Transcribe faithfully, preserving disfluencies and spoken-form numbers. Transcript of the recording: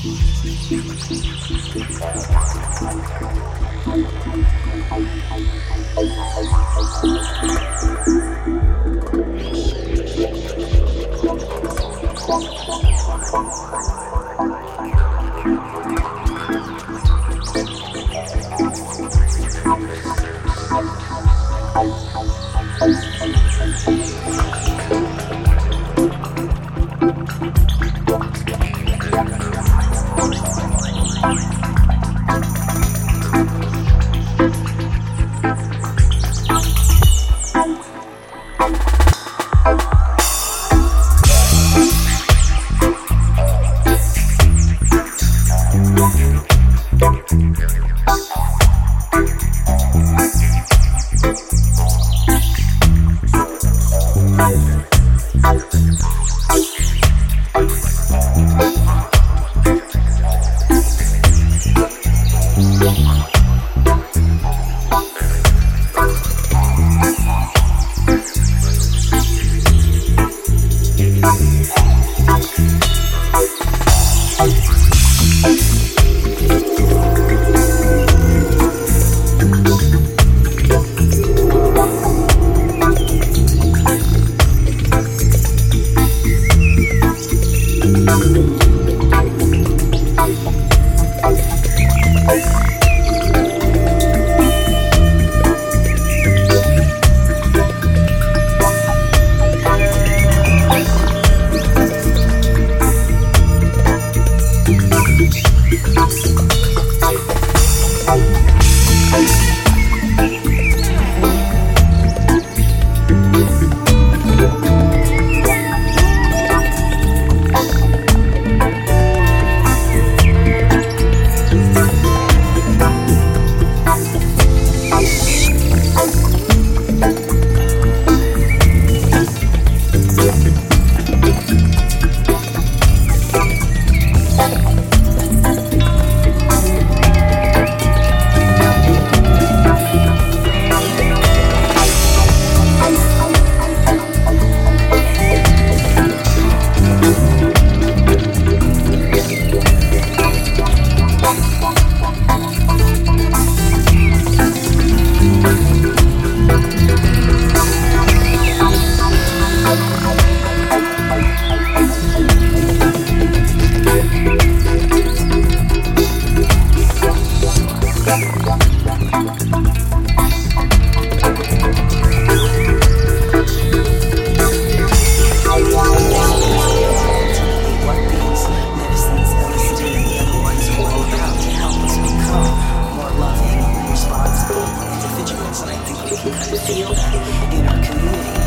Feel that in our community.